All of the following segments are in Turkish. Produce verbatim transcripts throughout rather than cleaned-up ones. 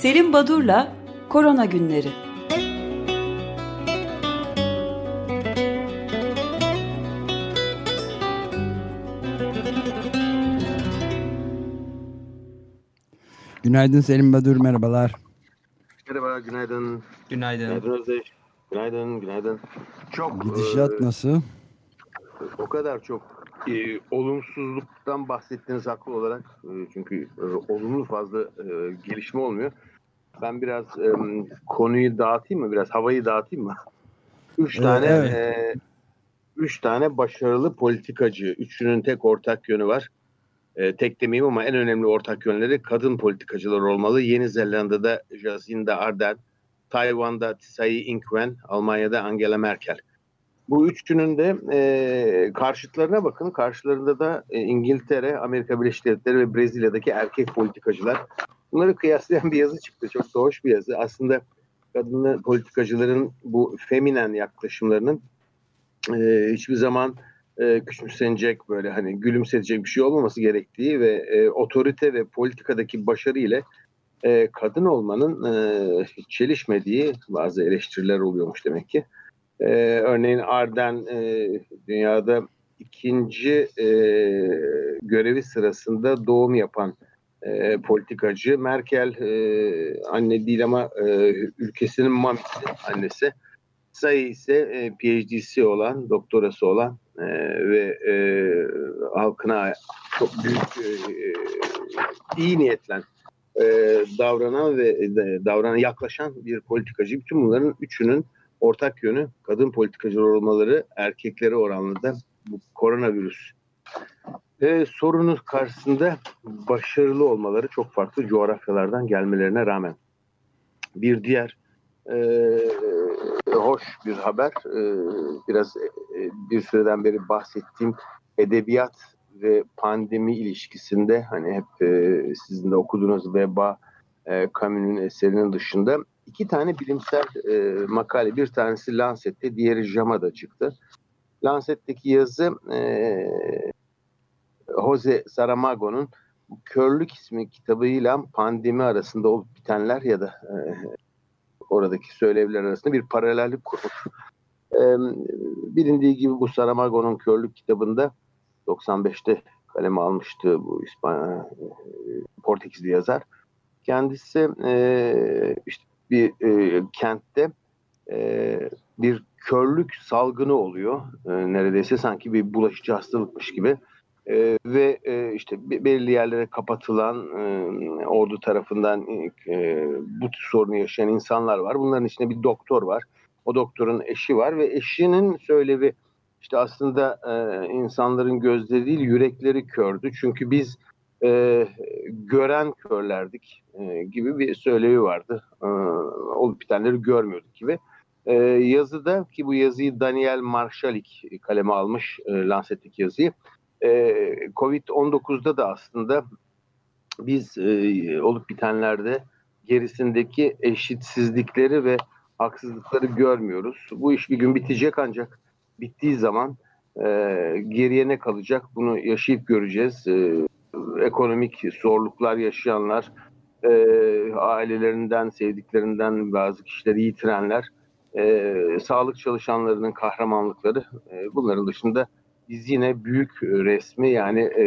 Selim Badur'la Korona Günleri. Günaydın Selim Badur, merhabalar. Merhaba, günaydın. Günaydın. Günaydın Özdeş. Günaydın, günaydın. Çok gidişat e, nasıl? O kadar çok e, olumsuzluktan bahsettiğiniz haklı olarak. E, çünkü e, olumlu fazla e, gelişme olmuyor. Ben biraz e, konuyu dağıtayım mı? Biraz havayı dağıtayım mı? Üç evet, tane evet. E, üç tane başarılı politikacı. Üçünün tek ortak yönü var. E, tek demeyeyim ama en önemli ortak yönleri kadın politikacılar olmalı. Yeni Zelanda'da Jacinda Ardern, Tayvan'da Tsai Ing-wen, Almanya'da Angela Merkel. Bu üçünün de e, karşıtlarına bakın. Karşılarında da e, İngiltere, Amerika Birleşik Devletleri ve Brezilya'daki erkek politikacılar. Bunları kıyaslayan bir yazı çıktı. Çok da hoş bir yazı. Aslında kadın politikacıların bu feminen yaklaşımlarının e, hiçbir zaman e, küçümsenecek, böyle hani gülümsetecek bir şey olmaması gerektiği ve e, otorite ve politikadaki başarı ile e, kadın olmanın e, çelişmediği bazı eleştiriler oluyormuş demek ki. Ee, örneğin Arden e, dünyada ikinci e, görevi sırasında doğum yapan e, politikacı. Merkel e, anne değil ama e, ülkesinin mamisi, annesi. Tsai ise e, P H D'si olan, doktorası olan e, ve e, halkına çok büyük e, iyi niyetlen e, davranan ve e, davranan yaklaşan bir politikacı. Bütün bunların üçünün ortak yönü kadın politikacılar olmaları, erkeklere oranla da bu koronavirüs e, sorunun karşısında başarılı olmaları, çok farklı coğrafyalardan gelmelerine rağmen. Bir diğer e, hoş bir haber, e, biraz e, bir süreden beri bahsettiğim edebiyat ve pandemi ilişkisinde, hani hep e, sizin de okuduğunuz Veba, e, Camus'un eserinin dışında İki tane bilimsel e, makale, bir tanesi Lancet'te, diğeri JAMA'da çıktı. Lancet'teki yazı e, Jose Saramago'nun Körlük ismi kitabıyla pandemi arasında olup bitenler ya da e, oradaki söylevler arasında bir paralellik kurmuş. E, bilindiği gibi bu Saramago'nun Körlük kitabında doksan beşte kaleme almıştı bu İspanya, Portekizli yazar. Kendisi e, işte bir e, kentte e, bir körlük salgını oluyor. E, neredeyse sanki bir bulaşıcı hastalıkmış gibi. E, ve e, işte belirli yerlere kapatılan, e, ordu tarafından e, bu sorunu yaşayan insanlar var. Bunların içinde bir doktor var. O doktorun eşi var ve eşinin söylevi işte aslında e, insanların gözleri değil, yürekleri kördü. Çünkü biz E, gören körlerdik e, gibi bir söylevi vardı. E, olup bitenleri görmüyorduk gibi. E, yazıda, ki bu yazıyı Daniel Marshallik kaleme almış, e, Lancet'teki yazıyı. E, covid on dokuzda da aslında biz e, olup bitenlerde gerisindeki eşitsizlikleri ve haksızlıkları görmüyoruz. Bu iş bir gün bitecek, ancak bittiği zaman e, geriye ne kalacak? Bunu yaşayıp göreceğiz. E, Ekonomik zorluklar yaşayanlar, e, ailelerinden, sevdiklerinden bazı kişileri yitirenler, e, sağlık çalışanlarının kahramanlıkları, e, bunların dışında biz yine büyük resmi, yani e,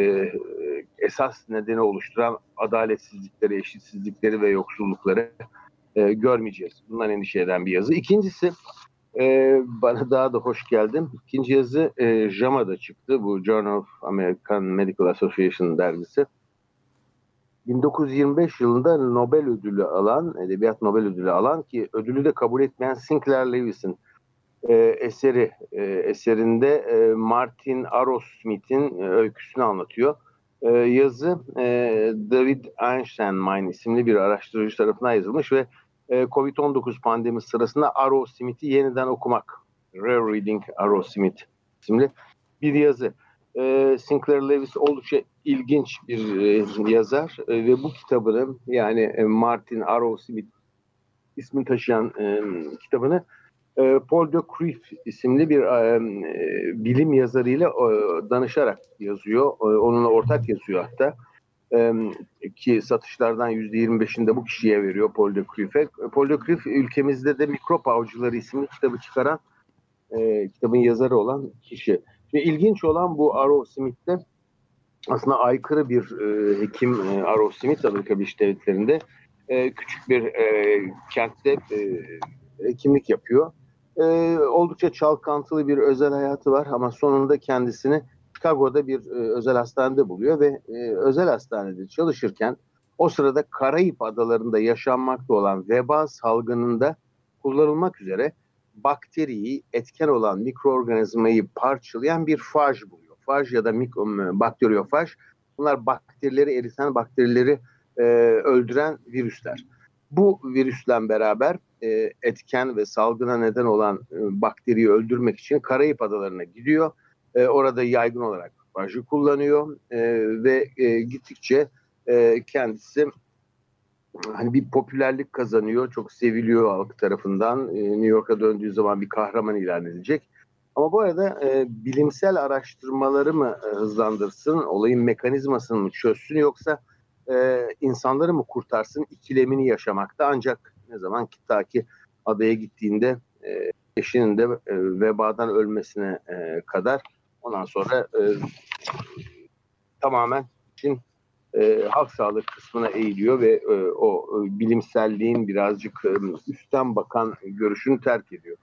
esas nedeni oluşturan adaletsizlikleri, eşitsizlikleri ve yoksullukları e, görmeyeceğiz. Bundan endişe eden bir yazı. İkincisi, e, bana daha da hoş geldim. İkinci yazı e, JAMA'da çıktı. Bu Journal of American Medical Association dergisi. bin dokuz yüz yirmi beş yılında Nobel ödülü alan, edebiyat Nobel ödülü alan, ki ödülü de kabul etmeyen Sinclair Lewis'in e, eseri. E, eserinde e, Martin Arrowsmith'in e, öyküsünü anlatıyor. E, yazı e, David Eisenman isimli bir araştırıcı tarafından yazılmış ve covid on dokuz pandemi sırasında Arrowsmith'i yeniden okumak, Rereading Arrowsmith isimli bir yazı. E, Sinclair Lewis oldukça ilginç bir e, yazar e, ve bu kitabını, yani Martin Arrowsmith ismini taşıyan e, kitabını e, Paul de Kruif isimli bir e, bilim yazarıyla e, danışarak yazıyor. E, onunla ortak yazıyor hatta. ki satışlardan yüzde yirmi beşinde bu kişiye veriyor Paul de Kruif'e. Paul de Kruif ülkemizde de Mikrop Avcıları isimli kitabı çıkaran, e, kitabın yazarı olan kişi. Şimdi ilginç olan bu Arrowsmith'te aslında aykırı bir e, hekim e, Arrowsmith Amerika Birleşik Devletleri'nde e, küçük bir e, kentte e, hekimlik yapıyor. E, oldukça çalkantılı bir özel hayatı var ama sonunda kendisini Chicago'da bir e, özel hastanede buluyor ve e, özel hastanede çalışırken o sırada Karayip Adaları'nda yaşanmakta olan veba salgınında kullanılmak üzere bakteriyi etken olan mikroorganizmayı parçalayan bir faj buluyor. Faj ya da mikro, bakteriyofaj, bunlar bakterileri eriten, bakterileri e, öldüren virüsler. Bu virüsle beraber e, etken ve salgına neden olan e, bakteriyi öldürmek için Karayip Adaları'na gidiyor. E, orada yaygın olarak fajı kullanıyor e, ve e, gittikçe e, kendisi hani bir popülerlik kazanıyor. Çok seviliyor halk tarafından. E, New York'a döndüğü zaman bir kahraman ilan edilecek. Ama bu arada e, bilimsel araştırmaları mı hızlandırsın, olayın mekanizmasını mı çözsün, yoksa e, insanları mı kurtarsın ikilemini yaşamakta. Ancak ne zaman ki ta ki adaya gittiğinde e, eşinin de e, vebadan ölmesine e, kadar, ondan sonra e, tamamen için E, halk sağlığı kısmına eğiliyor ve e, o e, bilimselliğin birazcık e, üstten bakan görüşünü terk ediyor.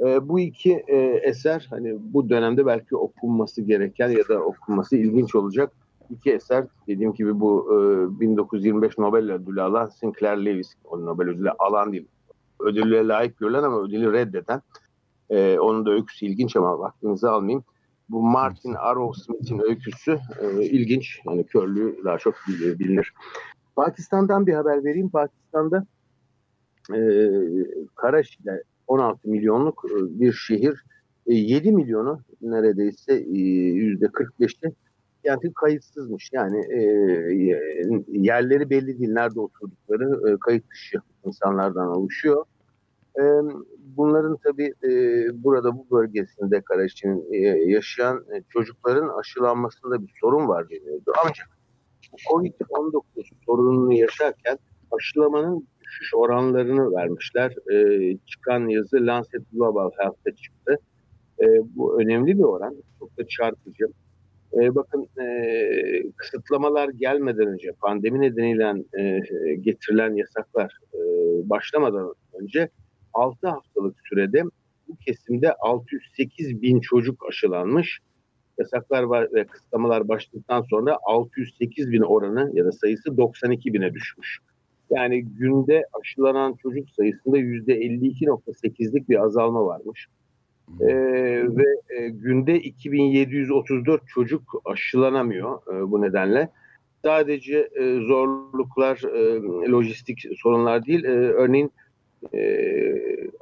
E, bu iki e, eser hani bu dönemde belki okunması gereken ya da okunması ilginç olacak iki eser. Dediğim gibi bu e, bin dokuz yüz yirmi beş Nobel ödülü alan Sinclair Lewis, o Nobel ödülü alan değil, ödülle layık görülen ama ödülü reddeden, e, onun da öyküsü ilginç ama vaktinizi almayayım. Bu Martin Arrowsmith'in öyküsü e, ilginç. Yani körlüğü daha çok bilinir. Pakistan'dan bir haber vereyim. Pakistan'da e, Karaşi'de on altı milyonluk e, bir şehir, e, yedi milyonu neredeyse e, yüzde kırk beşi yani kayıtsızmış. Yani e, yerleri belli değil, nerede oturdukları e, kayıt dışı insanlardan oluşuyor. Bunların tabii burada bu bölgesinde Karaşi'nin yaşayan çocukların aşılanmasında bir sorun var deniyordu. Ancak kovid on dokuz sorununu yaşarken aşılamanın düşüş oranlarını vermişler. Çıkan yazı Lancet Global Health'te çıktı. Bu önemli bir oran. Çok da çarpıcı. Bakın kısıtlamalar gelmeden önce, pandemi nedeniyle getirilen yasaklar başlamadan önce altı haftalık sürede bu kesimde altı yüz sekiz bin çocuk aşılanmış. Yasaklar ve kısıtlamalar başladıktan sonra altı yüz sekiz bin oranı ya da sayısı doksan iki bine düşmüş. Yani günde aşılanan çocuk sayısında yüzde elli iki virgül sekizlik bir azalma varmış. Ee, ve e, günde iki bin yedi yüz otuz dört çocuk aşılanamıyor e, bu nedenle. Sadece e, zorluklar, e, lojistik sorunlar değil. E, örneğin E,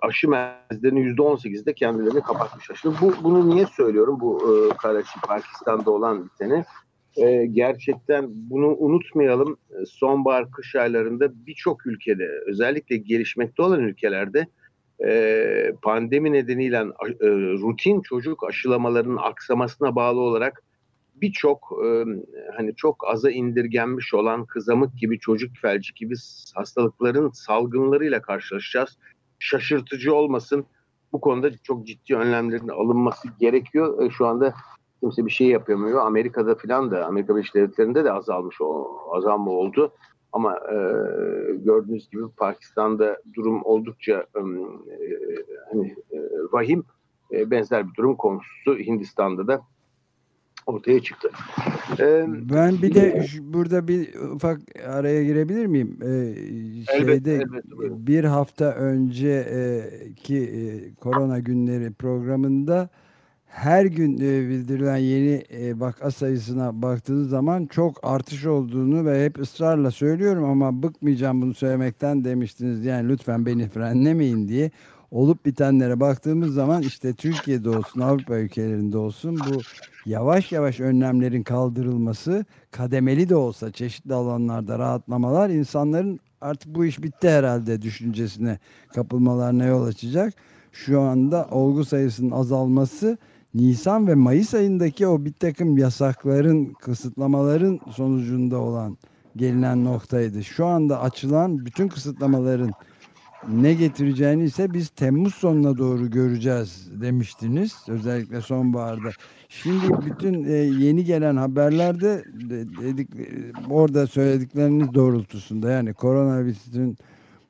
aşı merkezlerinin yüzde on sekizde kendilerini kapatmış aşılı. Bu, bunu niye söylüyorum? Bu e, Karaşi, Pakistan'da olan biteni. E, gerçekten bunu unutmayalım. Sonbahar, kış aylarında birçok ülkede, özellikle gelişmekte olan ülkelerde e, pandemi nedeniyle e, rutin çocuk aşılamalarının aksamasına bağlı olarak birçok e, hani çok aza indirgenmiş olan kızamık gibi, çocuk felci gibi hastalıkların salgınlarıyla karşılaşacağız. Şaşırtıcı olmasın. Bu konuda çok ciddi önlemlerin alınması gerekiyor. E, şu anda kimse bir şey yapamıyor. Amerika'da filan da, Amerika Birleşik Devletleri'nde de azalmış o azalma oldu. Ama e, gördüğünüz gibi Pakistan'da durum oldukça e, hani e, vahim. E, benzer bir durum konusu Hindistan'da da ortaya çıktı. Ee, ben bir de şu, burada bir ufak araya girebilir miyim? Ee, elbette, elbette. Bir hafta önceki e, korona günleri programında her gün e, bildirilen yeni e, vaka sayısına baktığınız zaman çok artış olduğunu ve hep ısrarla söylüyorum ama bıkmayacağım bunu söylemekten demiştiniz. Yani lütfen beni frenlemeyin diye. Olup bitenlere baktığımız zaman işte Türkiye'de olsun, Avrupa ülkelerinde olsun bu yavaş yavaş önlemlerin kaldırılması, kademeli de olsa çeşitli alanlarda rahatlamalar insanların artık bu iş bitti herhalde düşüncesine kapılmalarına yol açacak. Şu anda olgu sayısının azalması Nisan ve Mayıs ayındaki o bir takım yasakların, kısıtlamaların sonucunda olan gelinen noktaydı. Şu anda açılan bütün kısıtlamaların ne getireceğini ise biz Temmuz sonuna doğru göreceğiz demiştiniz. Özellikle sonbaharda. Şimdi bütün yeni gelen haberlerde dedik, orada söyledikleriniz doğrultusunda, yani koronavirüsün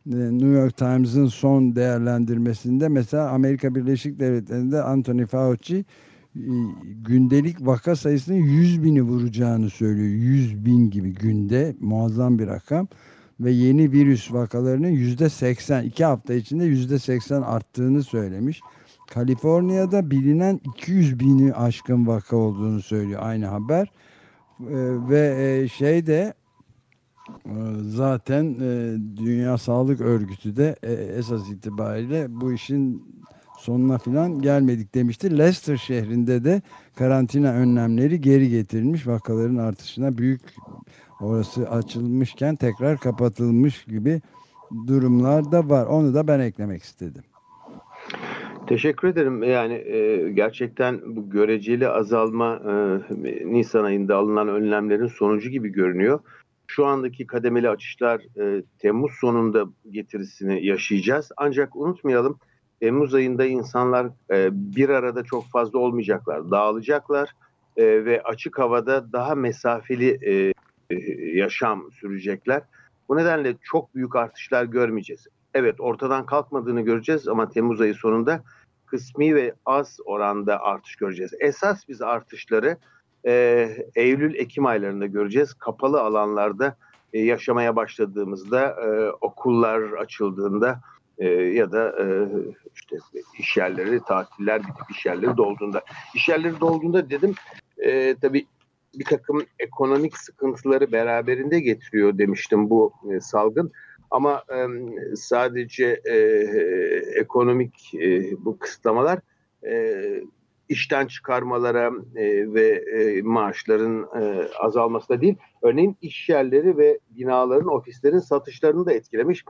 New York Times'ın son değerlendirmesinde mesela Amerika Birleşik Devletleri'nde Anthony Fauci gündelik vaka sayısının yüz bini vuracağını söylüyor. yüz bin gibi günde, muazzam bir rakam. Ve yeni virüs vakalarının yüzde seksen, iki hafta içinde yüzde seksen arttığını söylemiş. Kaliforniya'da bilinen iki yüz bini aşkın vaka olduğunu söylüyor aynı haber. Ee, ve şey de zaten e, Dünya Sağlık Örgütü de e, esas itibariyle bu işin sonuna filan gelmedik demişti. Leicester şehrinde de karantina önlemleri geri getirilmiş, vakaların artışına büyük, orası açılmışken tekrar kapatılmış gibi durumlar da var. Onu da ben eklemek istedim. Teşekkür ederim. Yani e, gerçekten bu göreceli azalma e, Nisan ayında alınan önlemlerin sonucu gibi görünüyor. Şu andaki kademeli açışlar e, Temmuz sonunda getirisini yaşayacağız. Ancak unutmayalım, Temmuz ayında insanlar e, bir arada çok fazla olmayacaklar. Dağılacaklar e, ve açık havada daha mesafeli e, yaşam sürecekler. Bu nedenle çok büyük artışlar görmeyeceğiz. Evet, ortadan kalkmadığını göreceğiz ama Temmuz ayı sonunda kısmi ve az oranda artış göreceğiz. Esas biz artışları e, Eylül-Ekim aylarında göreceğiz. Kapalı alanlarda e, yaşamaya başladığımızda, e, okullar açıldığında e, ya da e, işte iş yerleri, tatiller bitip iş yerleri dolduğunda. İş yerleri dolduğunda dedim, e, tabii bir takım ekonomik sıkıntıları beraberinde getiriyor demiştim bu e, salgın. Ama e, sadece e, ekonomik e, bu kısıtlamalar e, işten çıkarmalara e, ve e, maaşların e, azalmasına değil, örneğin iş yerleri ve binaların, ofislerin satışlarını da etkilemiş.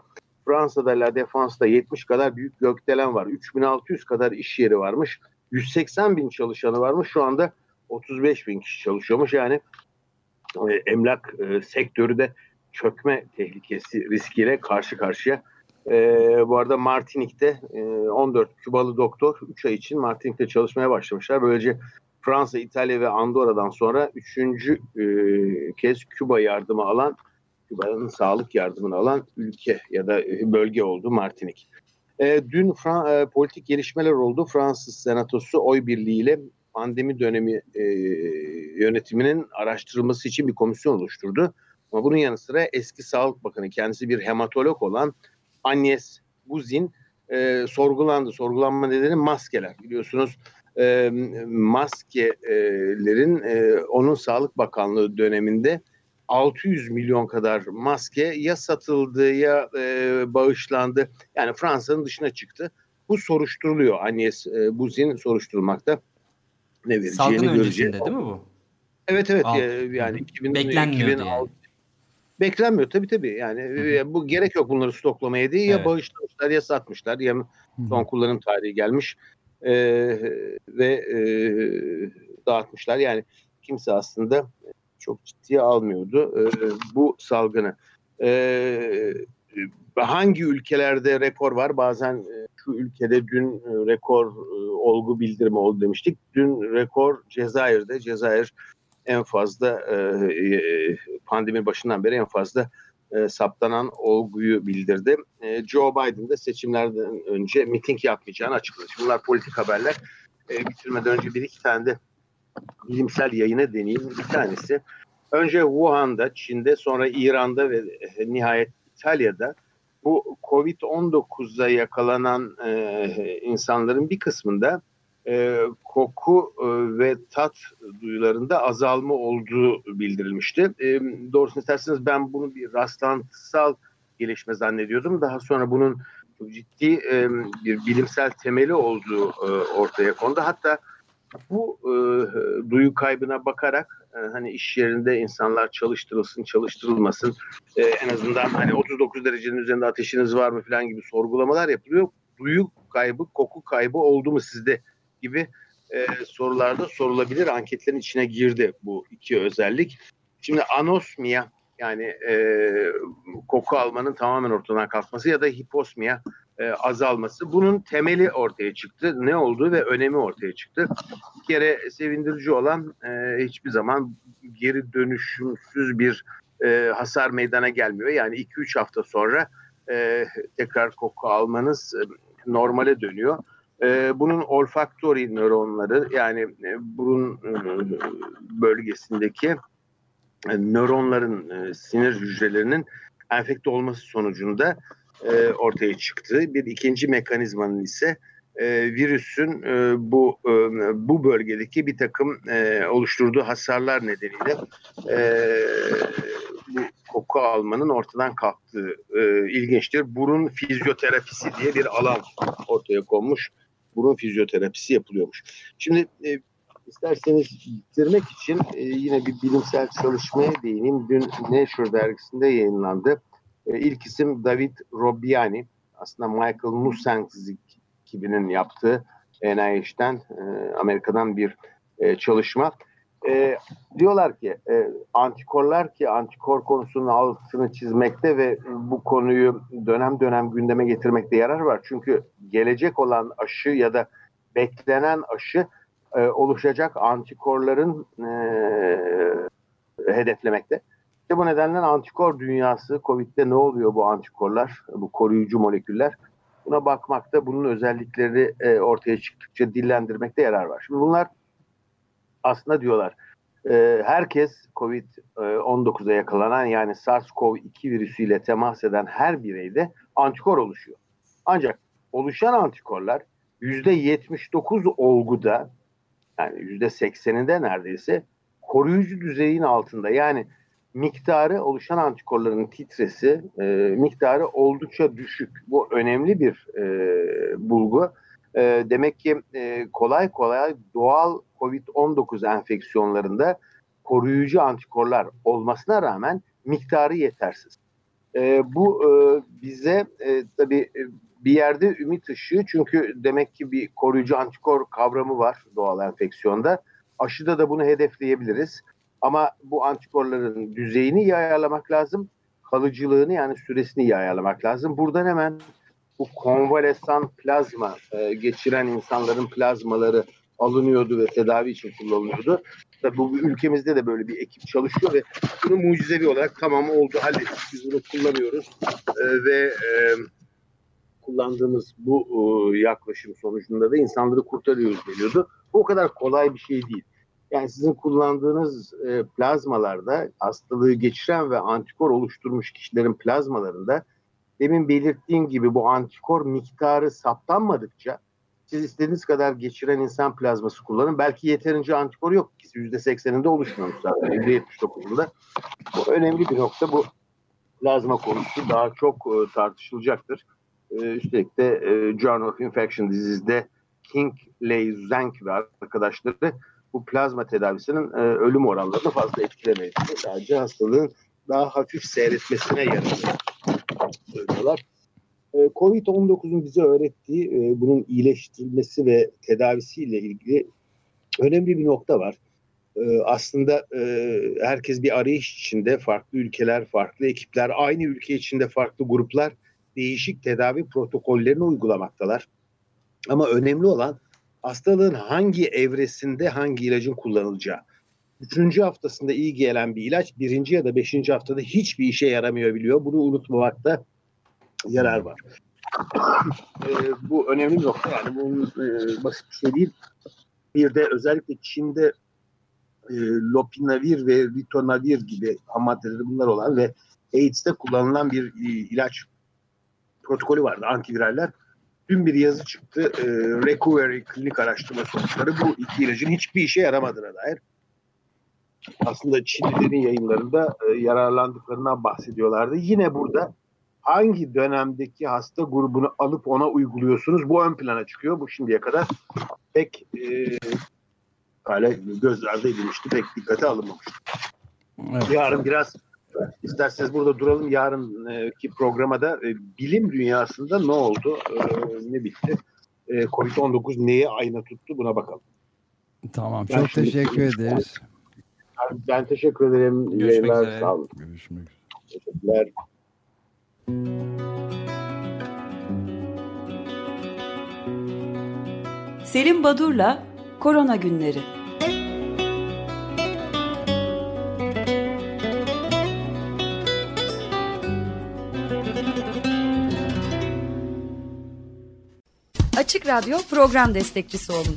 Fransa'da La Défense'da yetmiş kadar büyük gökdelen var. üç bin altı yüz kadar iş yeri varmış. yüz seksen bin çalışanı varmış. Şu anda otuz beş bin kişi çalışıyormuş. Yani e, emlak e, sektörü de çökme tehlikesi riskiyle karşı karşıya. E, bu arada Martinik'te e, on dört Kübalı doktor üç ay için Martinik'te çalışmaya başlamışlar. Böylece Fransa, İtalya ve Andorra'dan sonra üçüncü E, kez Küba yardımı alan, Küba'nın sağlık yardımını alan ülke ya da bölge oldu Martinik. E, dün Fran- e, politik gelişmeler oldu. Fransız Senatosu oy birliğiyle pandemi dönemi e, yönetiminin araştırılması için bir komisyon oluşturdu. Ama bunun yanı sıra eski Sağlık Bakanı, kendisi bir hematolog olan Agnès Buzyn e, sorgulandı. Sorgulanma nedeni maskeler. Biliyorsunuz e, maskelerin e, onun Sağlık Bakanlığı döneminde altı yüz milyon kadar maske ya satıldı ya e, bağışlandı. Yani Fransa'nın dışına çıktı. Bu soruşturuluyor. Agnès Buzyn soruşturulmakta. Ne vereceğini salgın öncesinde göreceğiz, değil mi bu? Evet evet Alt. Yani iki bin on, beklenmiyor iki bin altı. Yani. Beklenmiyor tabii tabii. Yani hı-hı, bu gerek yok bunları stoklamaya değil, evet. Ya bağışlamışlar ya satmışlar ya hı-hı, son kullanım tarihi gelmiş e, ve e, dağıtmışlar. Yani kimse aslında çok ciddiye almıyordu e, bu salgını. E, hangi ülkelerde rekor var? Bazen e, şu ülkede dün rekor e, olgu bildirimi oldu demiştik. Dün rekor Cezayir'de. Cezayir en fazla e, pandemi başından beri en fazla e, saptanan olguyu bildirdi. E, Joe Biden de seçimlerden önce miting yapmayacağını açıkladı. Bunlar politik haberler. E, bitirmeden önce bir iki tane de bilimsel yayına deneyeyim. Bir tanesi, önce Wuhan'da, Çin'de, sonra İran'da ve e, nihayet İtalya'da bu kovid on dokuz'a yakalanan e, insanların bir kısmında e, koku e, ve tat duyularında azalma olduğu bildirilmişti. E, doğrusunu isterseniz ben bunu bir rastlantısal gelişme zannediyordum. Daha sonra bunun ciddi e, bir bilimsel temeli olduğu e, ortaya kondu. Hatta bu e, duyu kaybına bakarak e, hani iş yerinde insanlar çalıştırılsın çalıştırılmasın e, en azından hani otuz dokuz derecenin üzerinde ateşiniz var mı falan gibi sorgulamalar yapılıyor. Duyu kaybı, koku kaybı oldu mu sizde gibi e, sorularda sorulabilir anketlerin içine girdi bu iki özellik. Şimdi anosmia Yani e, koku almanın tamamen ortadan kalkması ya da hiposmia e, azalması. Bunun temeli ortaya çıktı. Ne olduğu ve önemi ortaya çıktı. Bir kere sevindirici olan e, hiçbir zaman geri dönüşümsüz bir e, hasar meydana gelmiyor. Yani iki üç hafta sonra e, tekrar koku almanız e, normale dönüyor. E, bunun olfaktori nöronları, yani e, burun e, bölgesindeki nöronların, e, sinir hücrelerinin enfekte olması sonucunda e, ortaya çıktı. Bir ikinci mekanizmanın ise e, virüsün e, bu e, bu bölgedeki bir takım e, oluşturduğu hasarlar nedeniyle e, bu koku almanın ortadan kalktığı e, ilginçtir. Burun fizyoterapisi diye bir alan ortaya konmuş. Burun fizyoterapisi yapılıyormuş. Şimdi e, İsterseniz bitirmek için e, yine bir bilimsel çalışmaya değineyim. Dün Nature dergisinde yayınlandı. E, ilk isim David Robbiani. Aslında Michael Nussenzick ekibinin yaptığı N I H'ten, e, Amerika'dan bir e, çalışma. E, diyorlar ki e, antikorlar ki antikor konusunun altını çizmekte ve bu konuyu dönem dönem gündeme getirmekte yarar var. Çünkü gelecek olan aşı ya da beklenen aşı oluşacak antikorların e, hedeflemekte. İşte bu nedenle antikor dünyası, Covid'de ne oluyor bu antikorlar, bu koruyucu moleküller, buna bakmakta, bunun özellikleri e, ortaya çıktıkça dillendirmekte yarar var. Şimdi bunlar aslında diyorlar, e, herkes Covid on dokuza yakalanan, yani SARS-CoV iki virüsüyle temas eden her bireyde antikor oluşuyor. Ancak oluşan antikorlar yüzde yetmiş dokuz olguda, yani yüzde sekseninde neredeyse koruyucu düzeyin altında, yani miktarı, oluşan antikorların titresi e, miktarı oldukça düşük. Bu önemli bir e, bulgu. E, demek ki e, kolay kolay doğal Covid on dokuz enfeksiyonlarında koruyucu antikorlar olmasına rağmen miktarı yetersiz. E, bu e, bize e, tabii e, bir yerde ümit ışığı, çünkü demek ki bir koruyucu antikor kavramı var doğal enfeksiyonda. Aşıda da bunu hedefleyebiliriz. Ama bu antikorların düzeyini iyi ayarlamak lazım. Kalıcılığını, yani süresini iyi ayarlamak lazım. Buradan hemen bu konvalesan plazma, geçiren insanların plazmaları alınıyordu ve tedavi için kullanılıyordu. Tabii bu ülkemizde de böyle bir ekip çalışıyor ve bunu mucizevi olarak tamam oldu, hallettik, biz bunu kullanıyoruz ve kullandığımız bu e, yaklaşım sonucunda da insanları kurtarıyoruz deniyordu. Bu o kadar kolay bir şey değil. Yani sizin kullandığınız e, plazmalarda, hastalığı geçiren ve antikor oluşturmuş kişilerin plazmalarında, demin belirttiğim gibi bu antikor miktarı saptanmadıkça siz istediğiniz kadar geçiren insan plazması kullanın. Belki yeterince antikor yok. yüzde sekseninde oluşmamış zaten. yüzde yetmiş dokuzunda. Bu önemli bir nokta. Bu plazma konusu daha çok e, tartışılacaktır. Üstelik de e, Journal of Infection dizisinde King Leysenck ve arkadaşları bu plazma tedavisinin e, ölüm oranlarını fazla etkilemedi. Sadece hastalığın daha hafif seyretmesine yaradı. E, Covid on dokuzun bize öğrettiği e, bunun iyileştirilmesi ve tedavisiyle ilgili önemli bir nokta var. E, aslında e, herkes bir arayış içinde, farklı ülkeler, farklı ekipler, aynı ülke içinde farklı gruplar değişik tedavi protokollerini uygulamaktalar. Ama önemli olan hastalığın hangi evresinde hangi ilacın kullanılacağı. Üçüncü haftasında iyi gelen bir ilaç birinci ya da beşinci haftada hiçbir işe yaramayabiliyor. Bunu unutmamakta yarar var. e, bu önemli bir nokta. Yani bunun e, basit bir şey değil. Bir de özellikle Çin'de e, lopinavir ve ritonavir gibi ham maddeleri bunlar olan ve AIDS'te kullanılan bir e, ilaç protokolü vardı, antiviraller. Dün bir yazı çıktı. E, recovery klinik araştırma sonuçları bu iki ilacın hiçbir işe yaramadığına dair. Aslında Çinlilerin yayınlarında e, yararlandıklarından bahsediyorlardı. Yine burada hangi dönemdeki hasta grubunu alıp ona uyguluyorsunuz? Bu ön plana çıkıyor. Bu şimdiye kadar pek e, hala göz ardı edilmişti. Pek dikkate alınmamıştı. Evet. Yarın biraz İsterseniz burada duralım. Yarınki programda bilim dünyasında ne oldu, ne bitti, Covid on dokuz neye ayna tuttu, buna bakalım. Tamam, ben çok teşekkür ederiz. Ben teşekkür ederim. İyi Görüşmek yayınlar. Üzere. Sağ olun. Görüşmek üzere. Teşekkürler. Selim Badur'la Korona Günleri. Açık Radyo program destekçisi olun.